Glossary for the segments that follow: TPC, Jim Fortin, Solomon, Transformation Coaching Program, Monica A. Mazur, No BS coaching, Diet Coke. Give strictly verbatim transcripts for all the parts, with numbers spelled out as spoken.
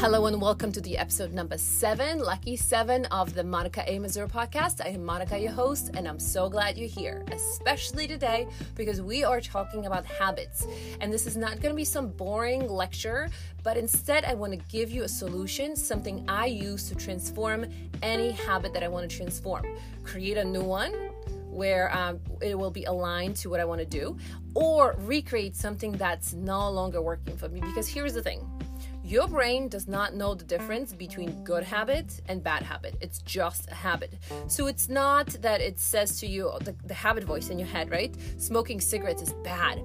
Hello and welcome to the episode number seven, lucky seven of the Monica A. Mazur podcast. I am Monica, your host, and I'm so glad you're here, especially today because we are talking about habits. And this is not going to be some boring lecture, but instead I want to give you a solution, something I use to transform any habit that I want to transform. Create a new one where um, it will be aligned to what I want to do, or recreate something that's no longer working for me. Because here's the thing. Your brain does not know the difference between good habit and bad habit. It's just a habit. So it's not that it says to you, the, the habit voice in your head, right? Smoking cigarettes is bad.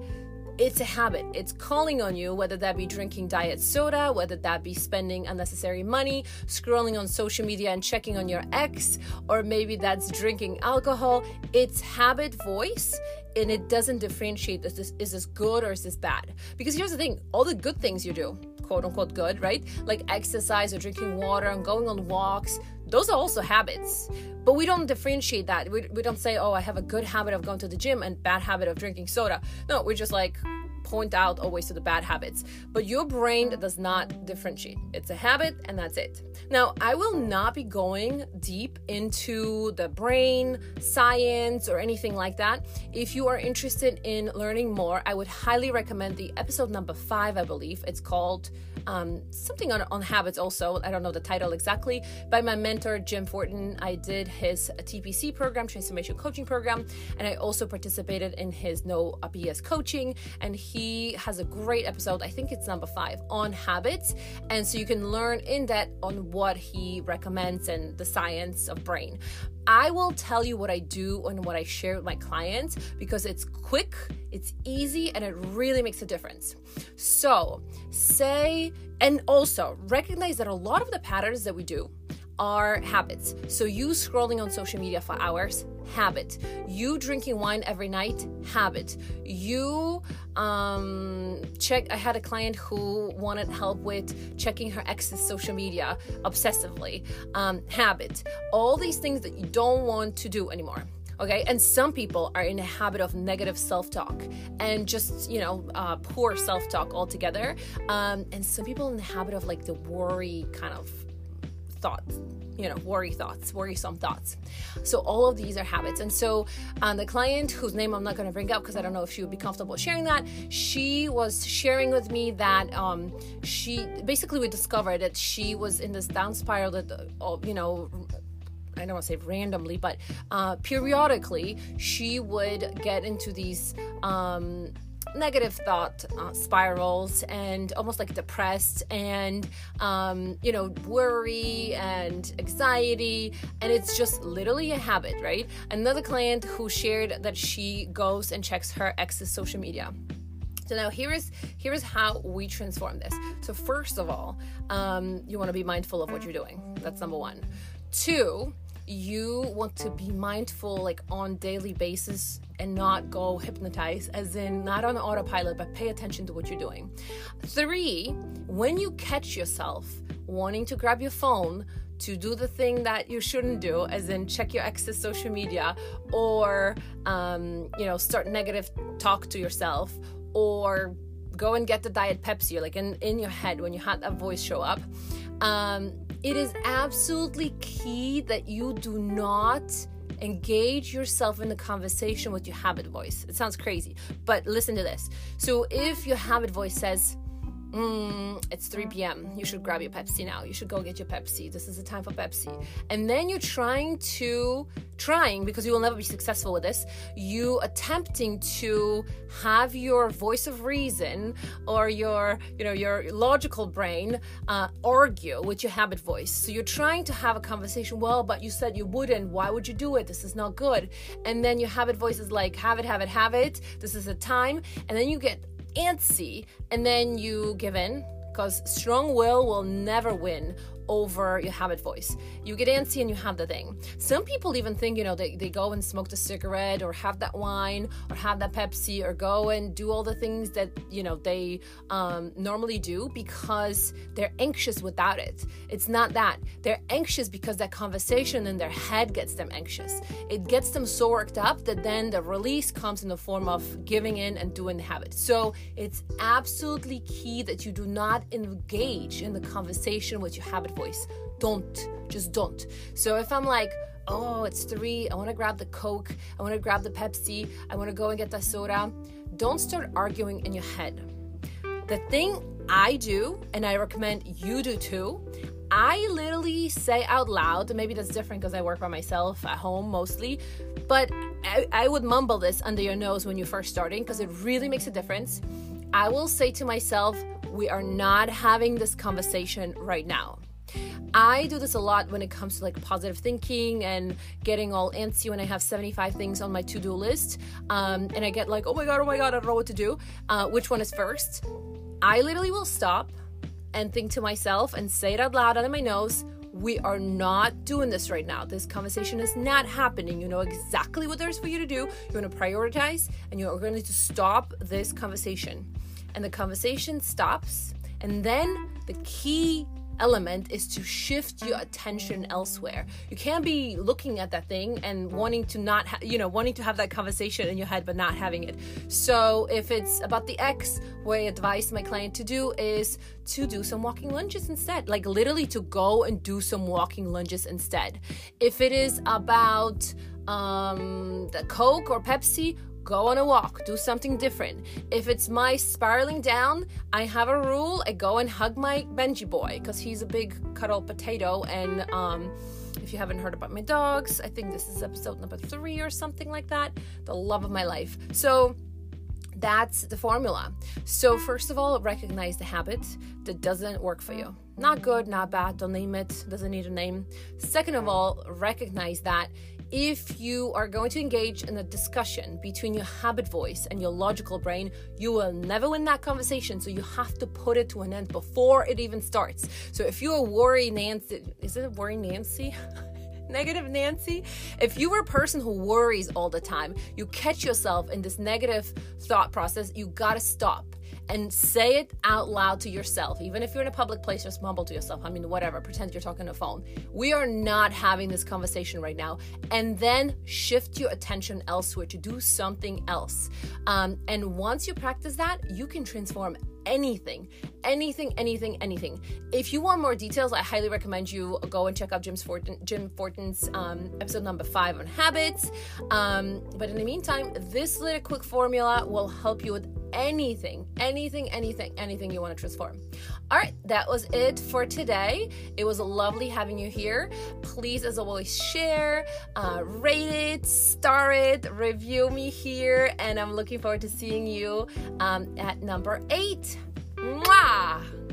It's a habit. It's calling on you, whether that be drinking diet soda, whether that be spending unnecessary money, scrolling on social media and checking on your ex, or maybe that's drinking alcohol. It's habit voice, and it doesn't differentiate. Is this, is this good or is this bad? Because here's the thing, all the good things you do, quote unquote good, right? Like exercise or drinking water and going on walks, those are also habits. But we don't differentiate that. We, we don't say, oh, I have a good habit of going to the gym and bad habit of drinking soda. No, we just like point out always to the bad habits. But your brain does not differentiate. It's a habit and that's it. Now, I will not be going deep into the brain, science, or anything like that. If you are interested in learning more, I would highly recommend the episode number five, I believe. It's called um, something on, on habits also. I don't know the title exactly. By my mentor, Jim Fortin. I did his T P C program, Transformation Coaching Program, and I also participated in his No B S coaching, and he has a great episode, I think it's number five, on habits, and so you can learn in depth on what he recommends and the science of brain. I will tell you what I do and what I share with my clients because it's quick, it's easy, and it really makes a difference. So say, and also recognize that a lot of the patterns that we do are habits. So you scrolling on social media for hours, habit. You drinking wine every night, habit. You um, check, I had a client who wanted help with checking her ex's social media obsessively, um, habit. All these things that you don't want to do anymore. Okay, and some people are in a habit of negative self-talk and just, you know, uh, poor self-talk altogether. Um, and some people in the habit of like the worry kind of thoughts, you know, worry thoughts, worrisome thoughts. So all of these are habits. And so um, the client whose name I'm not going to bring up because I don't know if she would be comfortable sharing that, she was sharing with me that um, she, basically we discovered that she was in this down spiral that, uh, you know, I don't want to say randomly, but uh, periodically she would get into these um, negative thought uh, spirals and almost like depressed and um you know worry and anxiety, and it's just literally a habit, right? Another client who shared that she goes and checks her ex's social media. So now here is here is how we transform this. So first of all, um you want to be mindful of what you're doing. That's number one. Two, you want to be mindful, like on daily basis, and not go hypnotized, as in not on autopilot, but pay attention to what you're doing. Three, when you catch yourself wanting to grab your phone to do the thing that you shouldn't do, as in check your ex's social media, or um, you know, start negative talk to yourself, or go and get the Diet Pepsi, like in, in your head when you had that voice show up, um, it is absolutely key that you do not engage yourself in the conversation with your habit voice. It sounds crazy, but listen to this. So if your habit voice says, mm, it's three p.m., you should grab your Pepsi now. You should go get your Pepsi. This is the time for Pepsi. And then you're trying to, trying, because you will never be successful with this, you attempting to have your voice of reason or your, you know, your logical brain uh, argue with your habit voice. So you're trying to have a conversation. Well, but you said you wouldn't. Why would you do it? This is not good. And then your habit voice is like, have it, have it, have it. This is the time. And then you get antsy, and then you give in, because strong will will never win over your habit voice. You get antsy and you have the thing. Some people even think, you know, they, they go and smoke the cigarette or have that wine or have that Pepsi or go and do all the things that, you know, they um, normally do because they're anxious without it. It's not that. They're anxious because that conversation in their head gets them anxious. It gets them so worked up that then the release comes in the form of giving in and doing the habit. So it's absolutely key that you do not engage in the conversation with your habit voice. Don't. Just don't. So if I'm like, oh, it's three, I want to grab the Coke, I want to grab the Pepsi, I want to go and get the soda, don't start arguing in your head. The thing I do, and I recommend you do too, I literally say out loud, maybe that's different because I work by myself at home mostly, but I, I would mumble this under your nose when you're first starting because it really makes a difference. I will say to myself, we are not having this conversation right now. I do this a lot when it comes to like positive thinking and getting all antsy when I have seventy-five things on my to-do list. Um, and I get like, oh my God, oh my God, I don't know what to do. Uh, which one is first? I literally will stop and think to myself and say it out loud under my nose, we are not doing this right now. This conversation is not happening. You know exactly what there's for you to do. You're going to prioritize and you're going to stop this conversation. And the conversation stops. And then the key element is to shift your attention elsewhere. You can't be looking at that thing and wanting to not, ha- you know, wanting to have that conversation in your head, but not having it. So if it's about the ex, what I advise my client to do is to do some walking lunges instead, like literally to go and do some walking lunges instead. If it is about um, the Coke or Pepsi, go on a walk, do something different. If it's my spiraling down, I have a rule. I go and hug my Benji boy because he's a big cuddle potato. And um, if you haven't heard about my dogs, I think this is episode number three or something like that. The love of my life. So that's the formula. So first of all, recognize the habit that doesn't work for you. Not good, not bad. Don't name it. Doesn't need a name. Second of all, recognize that if you are going to engage in a discussion between your habit voice and your logical brain, you will never win that conversation. So you have to put it to an end before it even starts. So if you're worry Nancy, is it worry Nancy? Negative Nancy? If you were a person who worries all the time, you catch yourself in this negative thought process, you gotta stop. And say it out loud to yourself. Even if you're in a public place, just mumble to yourself. I mean, whatever. Pretend you're talking on a phone. We are not having this conversation right now. And then shift your attention elsewhere to do something else. Um, and once you practice that, you can transform anything, anything, anything, anything. If you want more details, I highly recommend you go and check out Jim Fortin, Jim Fortin's um, episode number five on habits. Um, but in the meantime, this little quick formula will help you with anything, anything, anything, anything you want to transform. All right, that was it for today. It was lovely having you here. Please, as always, share, uh, rate it, star it, review me here, and I'm looking forward to seeing you um, at number eight. Mwah!